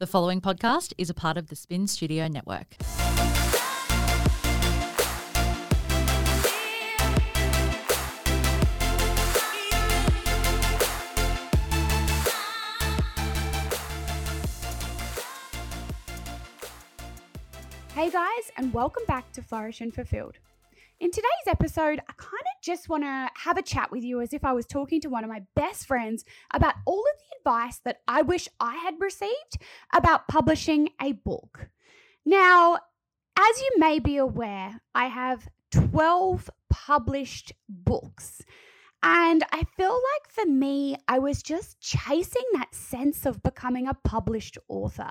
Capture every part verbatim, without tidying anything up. The following podcast is a part of the Spin Studio Network. Hey guys, and welcome back to Flourish and Fulfilled. In today's episode, I kind of just want to have a chat with you as if I was talking to one of my best friends about all of the advice that I wish I had received about publishing a book. Now, as you may be aware, I have twelve published books. And I feel like for me, I was just chasing that sense of becoming a published author,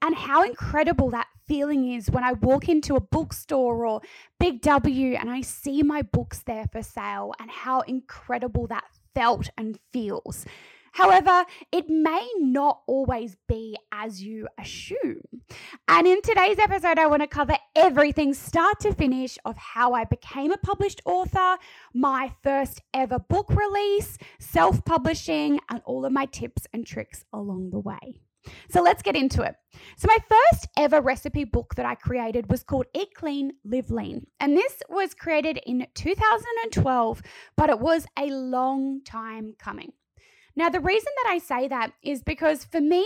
and how incredible that feeling is when I walk into a bookstore or Big W and I see my books there for sale, and how incredible that felt and feels. However, it may not always be as you assume. And in today's episode, I want to cover everything start to finish of how I became a published author, my first ever book release, self-publishing, and all of my tips and tricks along the way. So let's get into it. So my first ever recipe book that I created was called Eat Clean, Live Lean. And this was created in two thousand twelve, but it was a long time coming. Now, the reason that I say that is because for me,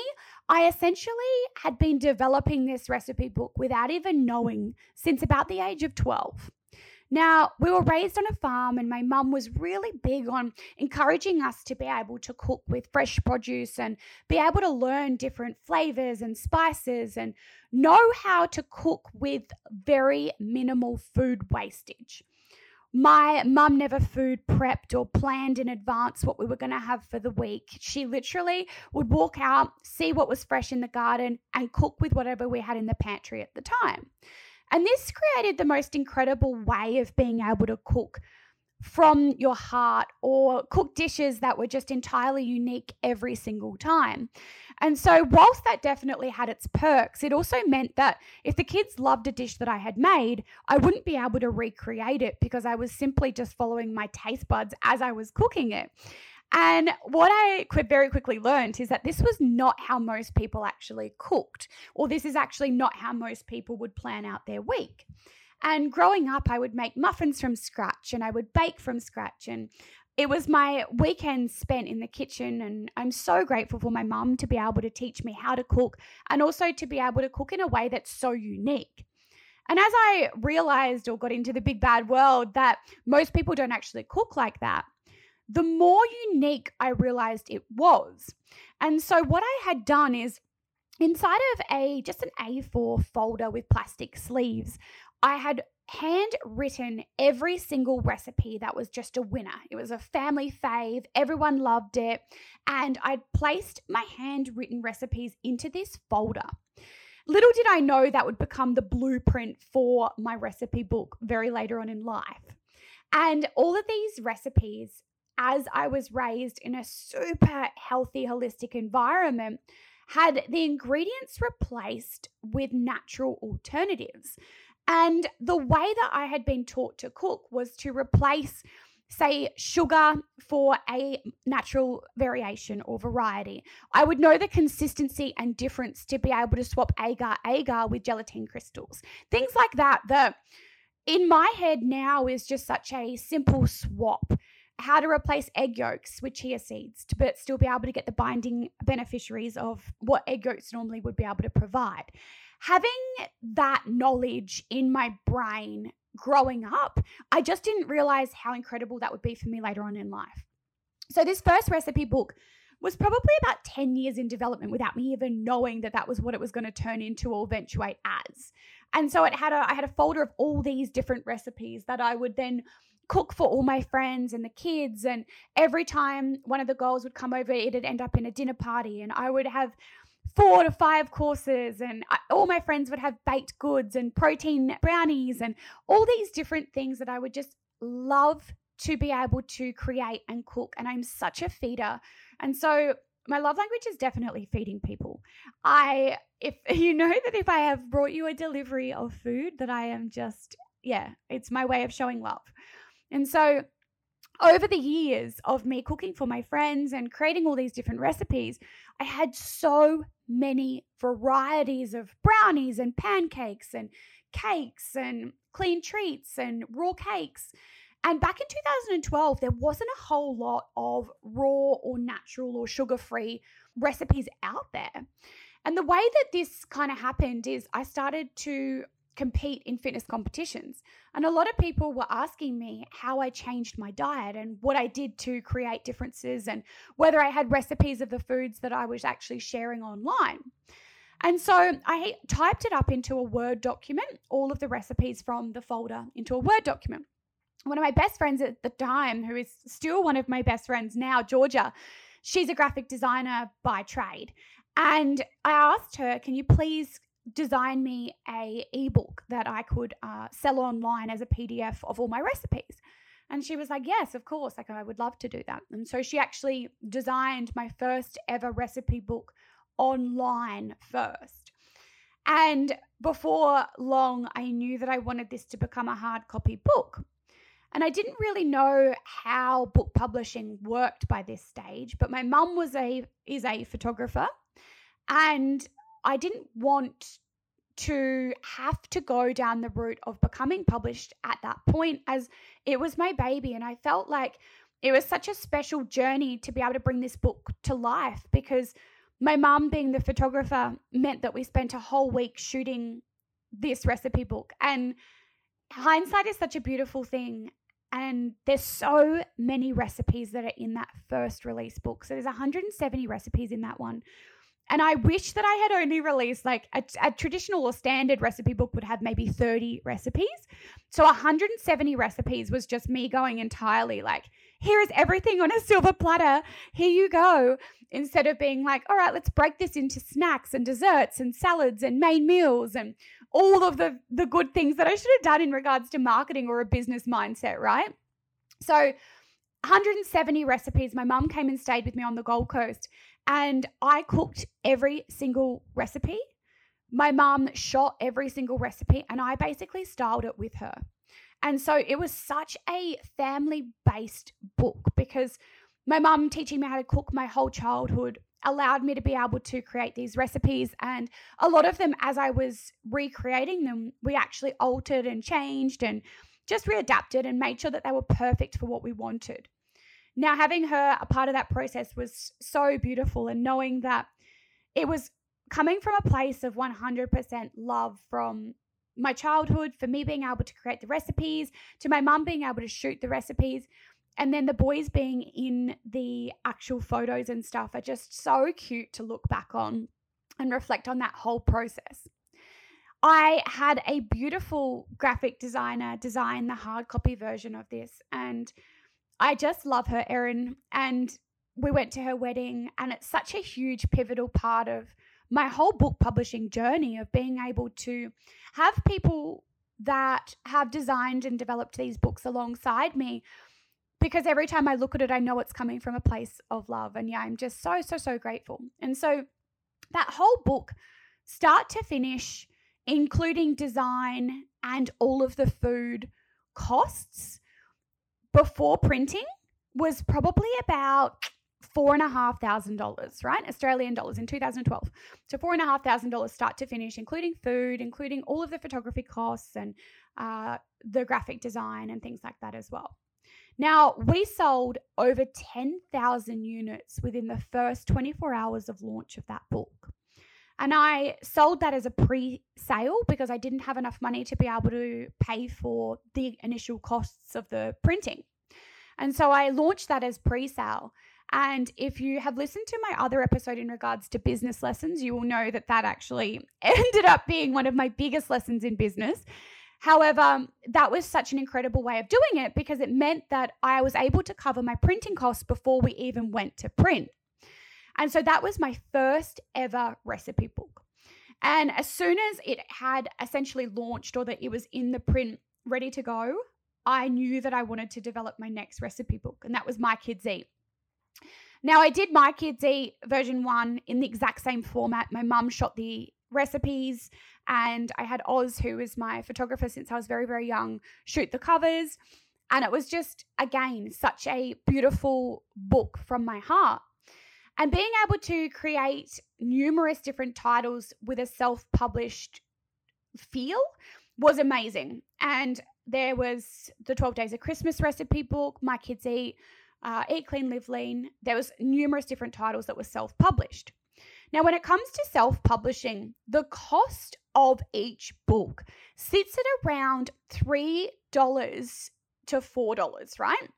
I essentially had been developing this recipe book without even knowing since about the age of twelve. Now, we were raised on a farm, and my mum was really big on encouraging us to be able to cook with fresh produce and be able to learn different flavors and spices and know how to cook with very minimal food wastage. My mum never food prepped or planned in advance what we were going to have for the week. She literally would walk out, see what was fresh in the garden, and cook with whatever we had in the pantry at the time. And this created the most incredible way of being able to cook from your heart, or cook dishes that were just entirely unique every single time. And so whilst that definitely had its perks, it also meant that if the kids loved a dish that I had made, I wouldn't be able to recreate it because I was simply just following my taste buds as I was cooking it. And what I very quickly learned is that this was not how most people actually cooked, or this is actually not how most people would plan out their week. And growing up, I would make muffins from scratch, and I would bake from scratch, and it was my weekends spent in the kitchen. And I'm so grateful for my mum to be able to teach me how to cook, and also to be able to cook in a way that's so unique. And as I realized, or got into the big bad world, that most people don't actually cook like that, the more unique I realized it was. And so what I had done is, inside of a just an A four folder with plastic sleeves, I had handwritten every single recipe that was just a winner. It was a family fave. Everyone loved it. And I'd placed my handwritten recipes into this folder. Little did I know that would become the blueprint for my recipe book very later on in life. And all of these recipes, as I was raised in a super healthy, holistic environment, had the ingredients replaced with natural alternatives. And the way that I had been taught to cook was to replace, say, sugar for a natural variation or variety. I would know the consistency and difference to be able to swap agar-agar with gelatin crystals. Things like that that in my head now is just such a simple swap. How to replace egg yolks with chia seeds, but still be able to get the binding beneficiaries of what egg yolks normally would be able to provide. Having that knowledge in my brain growing up, I just didn't realize how incredible that would be for me later on in life. So this first recipe book was probably about ten years in development without me even knowing that that was what it was going to turn into or eventuate as. And so it had a, I had a folder of all these different recipes that I would then cook for all my friends and the kids. And every time one of the girls would come over, it'd end up in a dinner party, and I would have four to five courses, and I, all my friends would have baked goods and protein brownies and all these different things that I would just love to be able to create and cook. And I'm such a feeder. And so my love language is definitely feeding people. I, if you know that if I have brought you a delivery of food, that I am just, yeah, it's my way of showing love. And so over the years of me cooking for my friends and creating all these different recipes, I had so many varieties of brownies and pancakes and cakes and clean treats and raw cakes. And back in two thousand twelve, there wasn't a whole lot of raw or natural or sugar-free recipes out there. And the way that this kind of happened is I started to compete in fitness competitions. And a lot of people were asking me how I changed my diet and what I did to create differences and whether I had recipes of the foods that I was actually sharing online. And so I typed it up into a Word document, all of the recipes from the folder into a Word document. One of my best friends at the time, who is still one of my best friends now, Georgia, she's a graphic designer by trade. And I asked her, can you please design me a ebook that I could uh, sell online as a P D F of all my recipes? And she was like, yes, of course, like I would love to do that. And so she actually designed my first ever recipe book online first. And before long, I knew that I wanted this to become a hard copy book. And I didn't really know how book publishing worked by this stage, but my mum was a is a photographer, and I didn't want to have to go down the route of becoming published at that point, as it was my baby. And I felt like it was such a special journey to be able to bring this book to life, because my mum being the photographer meant that we spent a whole week shooting this recipe book. And hindsight is such a beautiful thing. And there's so many recipes that are in that first release book. So there's one hundred seventy recipes in that one. And I wish that I had only released, like a, a traditional or standard recipe book would have maybe thirty recipes. So one hundred seventy recipes was just me going entirely like, here is everything on a silver platter, here you go. Instead of being like, all right, let's break this into snacks and desserts and salads and main meals and all of the, the good things that I should have done in regards to marketing or a business mindset, right? So one hundred seventy recipes. My mum came and stayed with me on the Gold Coast, and I cooked every single recipe. My mum shot every single recipe, and I basically styled it with her. And so it was such a family-based book, because my mum teaching me how to cook my whole childhood allowed me to be able to create these recipes. And a lot of them, as I was recreating them, we actually altered and changed and just readapted and made sure that they were perfect for what we wanted. Now, having her a part of that process was so beautiful, and knowing that it was coming from a place of one hundred percent love from my childhood, for me being able to create the recipes, to my mum being able to shoot the recipes, and then the boys being in the actual photos and stuff are just so cute to look back on and reflect on that whole process. I had a beautiful graphic designer design the hard copy version of this, and I just love her, Erin, and we went to her wedding, and it's such a huge pivotal part of my whole book publishing journey of being able to have people that have designed and developed these books alongside me, because every time I look at it, I know it's coming from a place of love. And yeah, I'm just so, so, so grateful. And so that whole book, start to finish, including design and all of the food costs, before printing was probably about four and a half thousand dollars, right? Australian dollars in two thousand twelve. So four and a half thousand dollars start to finish, including food, including all of the photography costs and uh, the graphic design and things like that as well. Now, we sold over ten thousand units within the first twenty-four hours of launch of that book. And I sold that as a pre-sale because I didn't have enough money to be able to pay for the initial costs of the printing. And so I launched that as pre-sale. And if you have listened to my other episode in regards to business lessons, you will know that that actually ended up being one of my biggest lessons in business. However, that was such an incredible way of doing it, because it meant that I was able to cover my printing costs before we even went to print. And so that was my first ever recipe book. And as soon as it had essentially launched, or that it was in the print ready to go, I knew that I wanted to develop my next recipe book, and that was My Kids Eat. Now, I did My Kids Eat version one in the exact same format. My mum shot the recipes, and I had Oz, who was my photographer since I was very, very young, shoot the covers. And it was just, again, such a beautiful book from my heart. And being able to create numerous different titles with a self-published feel was amazing. And there was the twelve Days of Christmas Recipe book, My Kids Eat, uh, Eat Clean, Live Lean. There was numerous different titles that were self-published. Now, when it comes to self-publishing, the cost of each book sits at around three dollars to four dollars, right?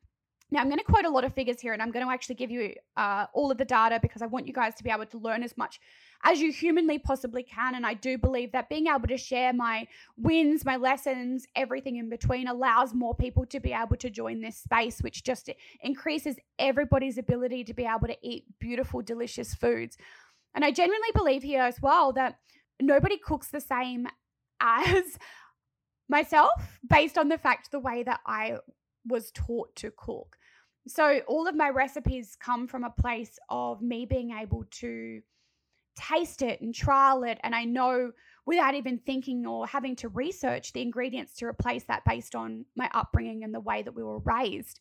Now, I'm going to quote a lot of figures here, and I'm going to actually give you uh, all of the data because I want you guys to be able to learn as much as you humanly possibly can. And I do believe that being able to share my wins, my lessons, everything in between allows more people to be able to join this space, which just increases everybody's ability to be able to eat beautiful, delicious foods. And I genuinely believe here as well that nobody cooks the same as myself based on the fact the way that I was taught to cook. So all of my recipes come from a place of me being able to taste it and trial it. And I know without even thinking or having to research the ingredients to replace that based on my upbringing and the way that we were raised.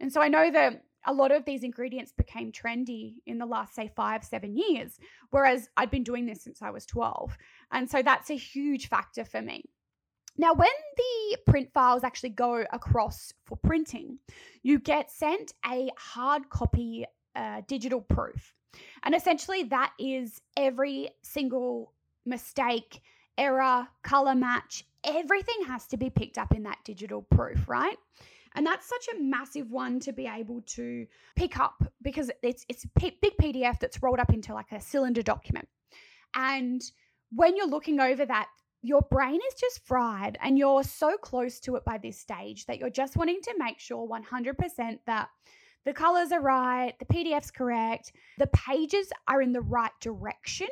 And so I know that a lot of these ingredients became trendy in the last, say, five, seven years, whereas I'd been doing this since I was twelve. And so that's a huge factor for me. Now, when the print files actually go across for printing, you get sent a hard copy uh, digital proof. And essentially that is every single mistake, error, color match, everything has to be picked up in that digital proof, right? And that's such a massive one to be able to pick up because it's it's a p- big P D F that's rolled up into like a cylinder document. And when you're looking over that, your brain is just fried and you're so close to it by this stage that you're just wanting to make sure one hundred percent that the colors are right, the P D F's correct, the pages are in the right direction,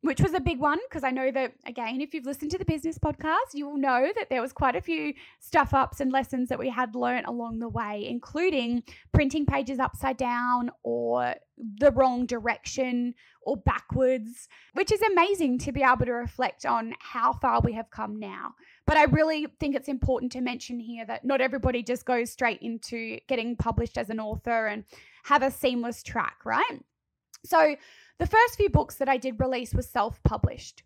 which was a big one because I know that, again, if you've listened to the business podcast, you will know that there was quite a few stuff-ups and lessons that we had learned along the way, including printing pages upside down or the wrong direction or backwards, which is amazing to be able to reflect on how far we have come now. But I really think it's important to mention here that not everybody just goes straight into getting published as an author and have a seamless track, right? So the first few books that I did release were self-published.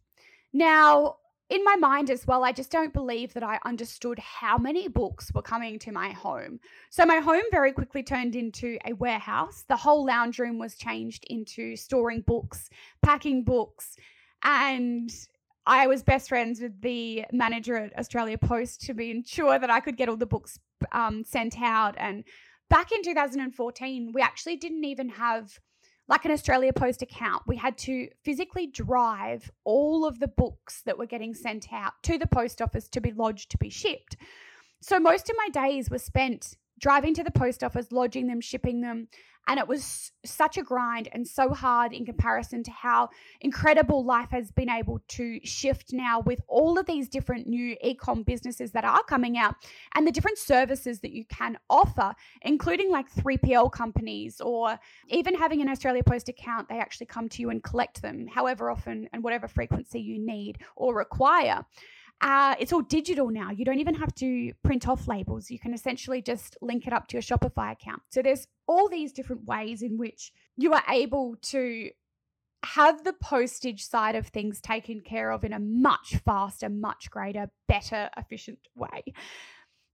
Now, in my mind as well, I just don't believe that I understood how many books were coming to my home. So my home very quickly turned into a warehouse. The whole lounge room was changed into storing books, packing books, and I was best friends with the manager at Australia Post to be sure that I could get all the books um, sent out. And back in two thousand fourteen, we actually didn't even have like an Australia Post account. We had to physically drive all of the books that were getting sent out to the post office to be lodged, to be shipped. So most of my days were spent driving to the post office, lodging them, shipping them. And it was such a grind and so hard in comparison to how incredible life has been able to shift now with all of these different new e-com businesses that are coming out and the different services that you can offer, including like three P L companies or even having an Australia Post account. They actually come to you and collect them however often and whatever frequency you need or require. Uh, it's all digital now. You don't even have to print off labels. You can essentially just link it up to your Shopify account. So there's all these different ways in which you are able to have the postage side of things taken care of in a much faster, much greater, better, efficient way.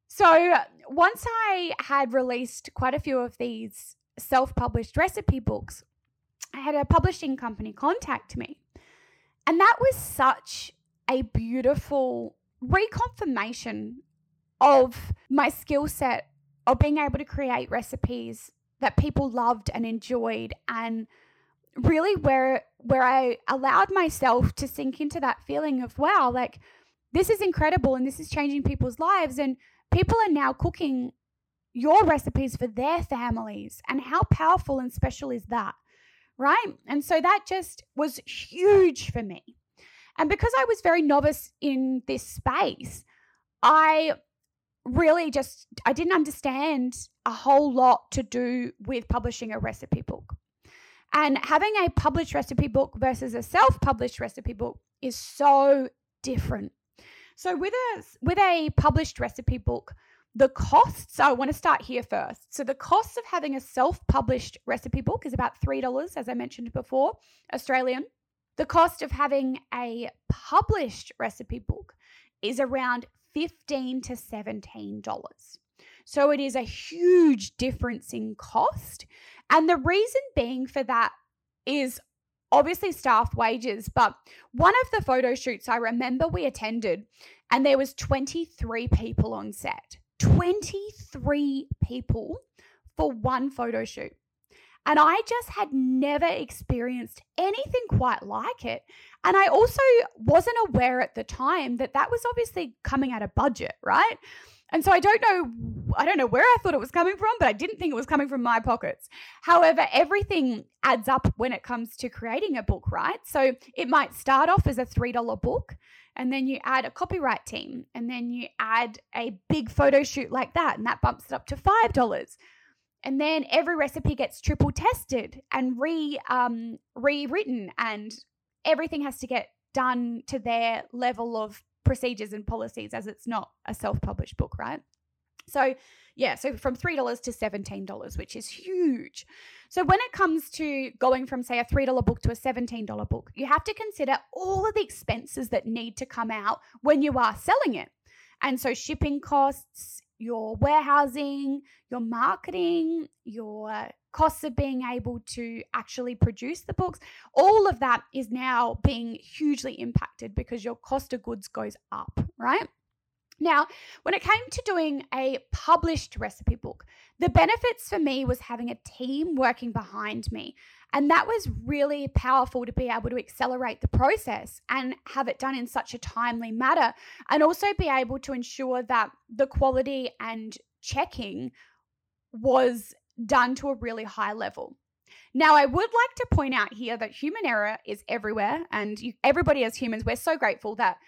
So once I had released quite a few of these self-published recipe books, I had a publishing company contact me. And that was such a beautiful reconfirmation of my skill set of being able to create recipes that people loved and enjoyed, and really where where I allowed myself to sink into that feeling of, wow, like this is incredible and this is changing people's lives, and people are now cooking your recipes for their families, and how powerful and special is that, right? And so that just was huge for me. And because I was very novice in this space, I really just, I didn't understand a whole lot to do with publishing a recipe book. And having a published recipe book versus a self-published recipe book is so different. So with a, with a published recipe book, The costs, I want to start here first. So the cost of having a self-published recipe book is about three dollars, as I mentioned before, Australian. The cost of having a published recipe book is around fifteen to seventeen dollars. So it is a huge difference in cost. And the reason being for that is obviously staff wages. But one of the photo shoots I remember we attended, and there was twenty-three people on set. twenty-three people for one photo shoot. And I just had never experienced anything quite like it. And I also wasn't aware at the time that that was obviously coming out of budget, right? And so I don't know, I don't know where I thought it was coming from, but I didn't think it was coming from my pockets. However, everything adds up when it comes to creating a book, right? So it might start off as a three dollar book, and then you add a copyright team, and then you add a big photo shoot like that, and that bumps it up to five dollars. And then every recipe gets triple tested and re um, rewritten, and everything has to get done to their level of procedures and policies, as it's not a self-published book, right? So yeah, so from three dollars to seventeen dollars, which is huge. So when it comes to going from, say, a three dollar book to a seventeen dollar book, you have to consider all of the expenses that need to come out when you are selling it. And so shipping costs, your warehousing, your marketing, your costs of being able to actually produce the books, all of that is now being hugely impacted because your cost of goods goes up, right? Now, when it came to doing a published recipe book, the benefits for me was having a team working behind me. And that was really powerful to be able to accelerate the process and have it done in such a timely manner, and also be able to ensure that the quality and checking was done to a really high level. Now, I would like to point out here that human error is everywhere, and you, everybody as humans, we're so grateful that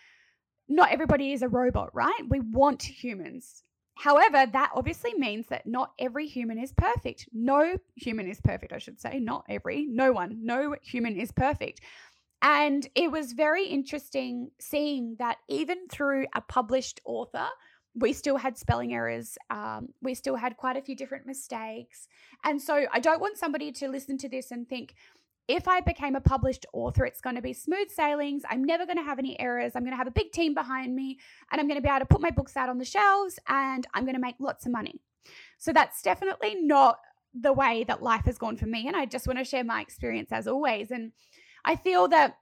not everybody is a robot, right? We want humans. However, that obviously means that not every human is perfect. No human is perfect, I should say. Not every, no one, no human is perfect. And it was very interesting seeing that even through a published author, we still had spelling errors. Um, we still had quite a few different mistakes. And so I don't want somebody to listen to this and think, if I became a published author, it's going to be smooth sailings. I'm never going to have any errors. I'm going to have a big team behind me, and I'm going to be able to put my books out on the shelves, and I'm going to make lots of money. So that's definitely not the way that life has gone for me. And I just want to share my experience as always. And I feel that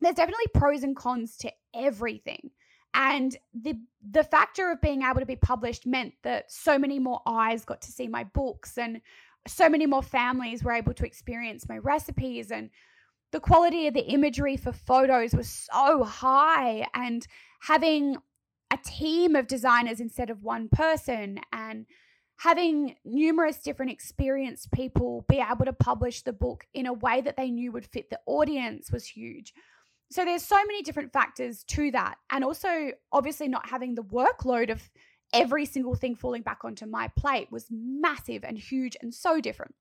there's definitely pros and cons to everything. And the the factor of being able to be published meant that so many more eyes got to see my books, and so many more families were able to experience my recipes, and the quality of the imagery for photos was so high, and having a team of designers instead of one person, and having numerous different experienced people be able to publish the book in a way that they knew would fit the audience was huge. So there's so many different factors to that. And also obviously not having the workload of every single thing falling back onto my plate was massive and huge and so different.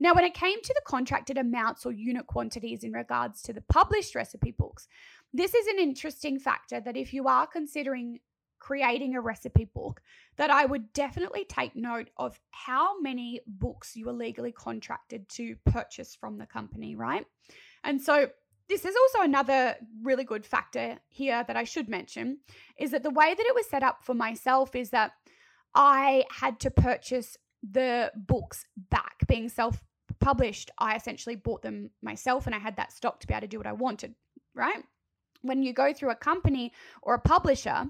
Now, when it came to the contracted amounts or unit quantities in regards to the published recipe books, this is an interesting factor that if you are considering creating a recipe book, that I would definitely take note of how many books you are legally contracted to purchase from the company, right? And so this is also another really good factor here that I should mention, is that the way that it was set up for myself is that I had to purchase the books back. Being self-published, I essentially bought them myself, and I had that stock to be able to do what I wanted, right? When you go through a company or a publisher,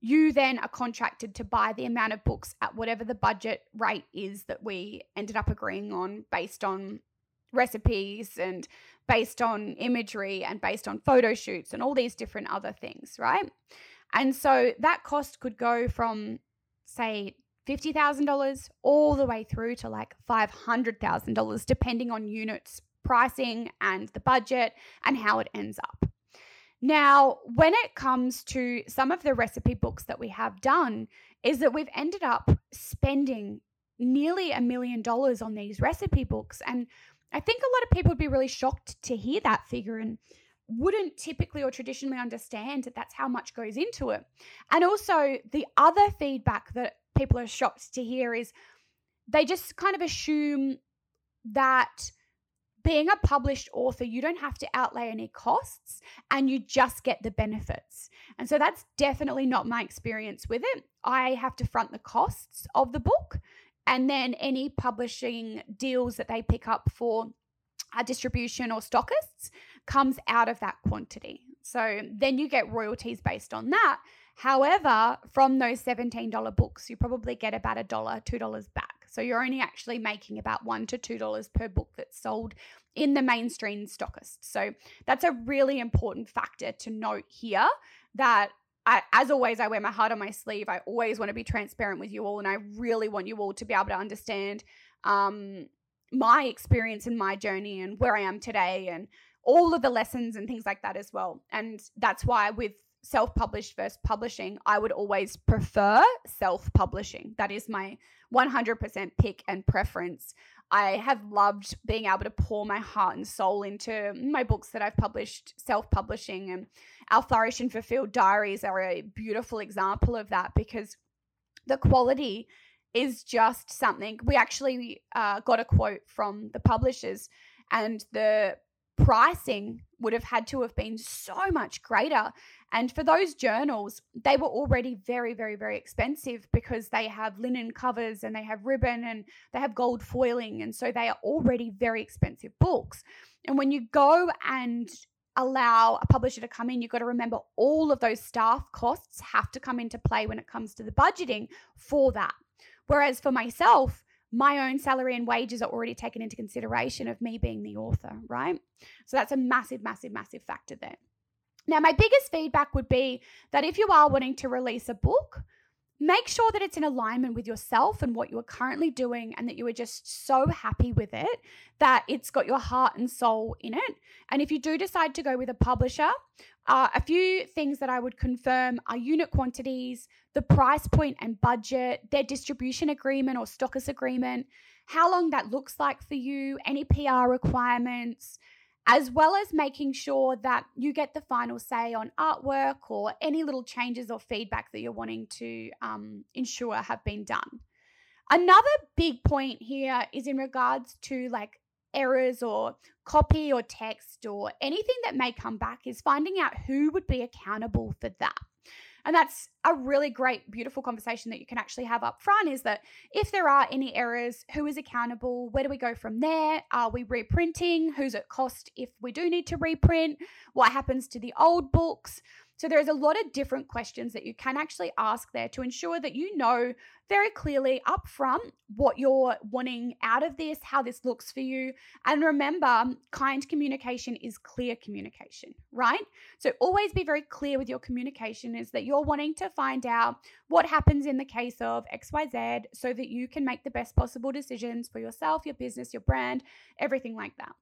you then are contracted to buy the amount of books at whatever the budget rate is that we ended up agreeing on based on recipes and based on imagery and based on photo shoots and all these different other things, right? And so that cost could go from, say, fifty thousand dollars all the way through to like five hundred thousand dollars, depending on units pricing and the budget and how it ends up. Now, when it comes to some of the recipe books that we have done, is that we've ended up spending nearly a million dollars on these recipe books. And I think a lot of people would be really shocked to hear that figure and wouldn't typically or traditionally understand that that's how much goes into it. And also the other feedback that people are shocked to hear is they just kind of assume that being a published author, you don't have to outlay any costs and you just get the benefits. And so that's definitely not my experience with it. I have to front the costs of the book, and then any publishing deals that they pick up for our distribution or stockists comes out of that quantity. So then you get royalties based on that. However, from those seventeen dollars books, you probably get about a dollar, two dollars back. So you're only actually making about one dollar to two dollars per book that's sold in the mainstream stockist. So that's a really important factor to note here, that I, as always, I wear my heart on my sleeve. I always want to be transparent with you all, and I really want you all to be able to understand um, my experience and my journey and where I am today and all of the lessons and things like that as well. And that's why with self-published versus publishing, I would always prefer self-publishing. That is my one hundred percent pick and preference. I have loved being able to pour my heart and soul into my books that I've published self-publishing, and our Flourish and Fulfilled diaries are a beautiful example of that, because the quality is just something. We actually uh, got a quote from the publishers, and the pricing would have had to have been so much greater. And for those journals, they were already very, very, very expensive because they have linen covers and they have ribbon and they have gold foiling. And so they are already very expensive books. And when you go and allow a publisher to come in, you've got to remember all of those staff costs have to come into play when it comes to the budgeting for that. Whereas for myself, my own salary and wages are already taken into consideration of me being the author, right? So that's a massive, massive, massive factor there. Now, my biggest feedback would be that if you are wanting to release a book, make sure that it's in alignment with yourself and what you are currently doing, and that you are just so happy with it that it's got your heart and soul in it. And if you do decide to go with a publisher, uh, a few things that I would confirm are unit quantities, the price point and budget, their distribution agreement or stockist agreement, how long that looks like for you, any P R requirements, as well as making sure that you get the final say on artwork or any little changes or feedback that you're wanting to um, ensure have been done. Another big point here is in regards to like errors or copy or text or anything that may come back, is finding out who would be accountable for that. And that's a really great, beautiful conversation that you can actually have up front, is that if there are any errors, who is accountable? Where do we go from there? Are we reprinting? Who's it cost if we do need to reprint? What happens to the old books? So there's a lot of different questions that you can actually ask there to ensure that you know very clearly up front what you're wanting out of this, how this looks for you. And remember, kind communication is clear communication, right? So always be very clear with your communication, is that you're wanting to find out what happens in the case of X Y Z so that you can make the best possible decisions for yourself, your business, your brand, everything like that.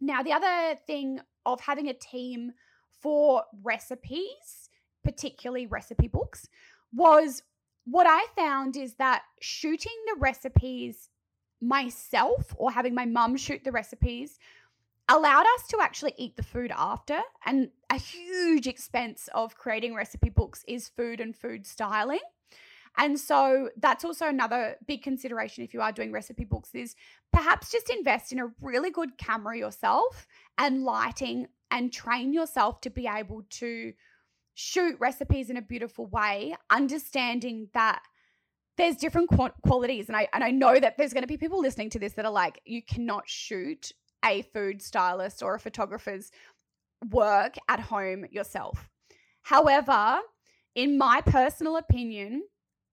Now, the other thing of having a team for recipes, particularly recipe books, was what I found is that shooting the recipes myself or having my mum shoot the recipes allowed us to actually eat the food after. And a huge expense of creating recipe books is food and food styling. And so that's also another big consideration if you are doing recipe books, is perhaps just invest in a really good camera yourself and lighting, and train yourself to be able to shoot recipes in a beautiful way, understanding that there's different qu- qualities. And I and I know that there's going to be people listening to this that are like, you cannot shoot a food stylist or a photographer's work at home yourself. However, in my personal opinion,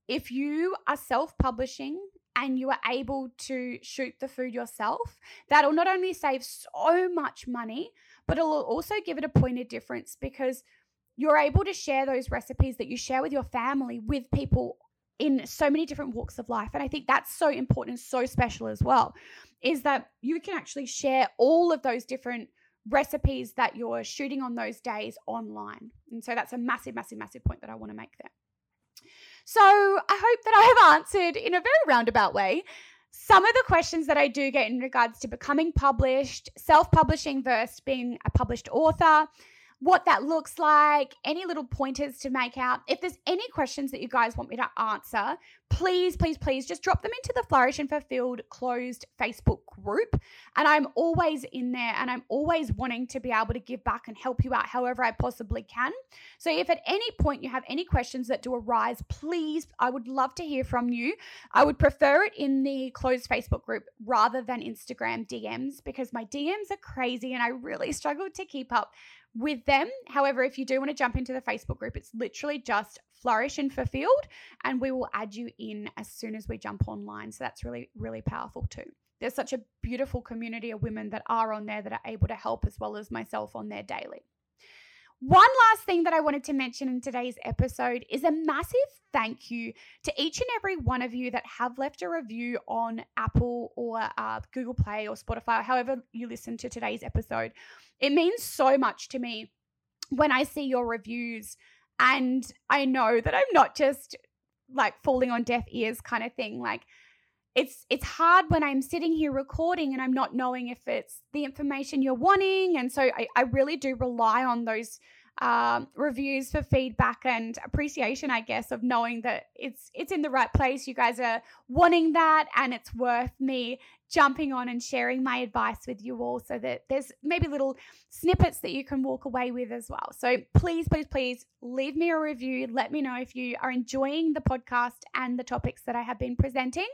if you are self-publishing and you are able to shoot the food yourself, that'll not only save so much money, but it'll also give it a point of difference, because you're able to share those recipes that you share with your family with people in so many different walks of life. And I think that's so important and so special as well, is that you can actually share all of those different recipes that you're shooting on those days online. And so that's a massive, massive, massive point that I want to make there. So I hope that I have answered in a very roundabout way some of the questions that I do get in regards to becoming published, self-publishing versus being a published author. what that looks like, any little pointers to make out. If there's any questions that you guys want me to answer, please, please, please just drop them into the Flourish and Fulfilled closed Facebook group. And I'm always in there and I'm always wanting to be able to give back and help you out however I possibly can. So if at any point you have any questions that do arise, please, I would love to hear from you. I would prefer it in the closed Facebook group rather than Instagram D Ms because my D Ms are crazy and I really struggle to keep up with them. However, if you do want to jump into the Facebook group, it's literally just Flourish and Fulfilled, and we will add you in as soon as we jump online. So that's really, really powerful too. There's such a beautiful community of women that are on there that are able to help as well as myself on there daily. One last thing that I wanted to mention in today's episode is a massive thank you to each and every one of you that have left a review on Apple or uh, Google Play or Spotify, or however you listen to today's episode. It means so much to me when I see your reviews and I know that I'm not just like falling on deaf ears kind of thing. Like it's it's hard when I'm sitting here recording and I'm not knowing if it's the information you're wanting. And so I, I really do rely on those um, reviews for feedback and appreciation, I guess, of knowing that it's it's in the right place. You guys are wanting that and it's worth me jumping on and sharing my advice with you all so that there's maybe little snippets that you can walk away with as well. So please, please, please leave me a review. Let me know if you are enjoying the podcast and the topics that I have been presenting.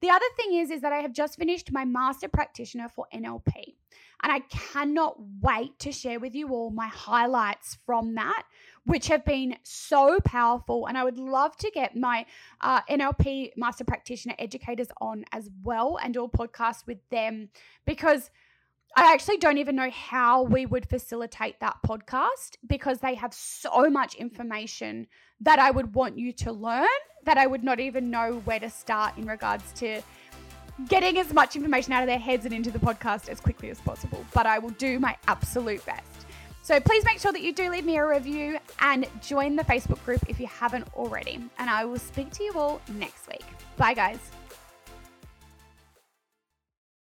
The other thing is, is that I have just finished my Master Practitioner for N L P, and I cannot wait to share with you all my highlights from that, which have been so powerful. And I would love to get my uh, N L P Master Practitioner educators on as well and all podcasts with them, because I actually don't even know how we would facilitate that podcast, because they have so much information that I would want you to learn that I would not even know where to start in regards to getting as much information out of their heads and into the podcast as quickly as possible. But I will do my absolute best. So please make sure that you do leave me a review and join the Facebook group if you haven't already. And I will speak to you all next week. Bye, guys.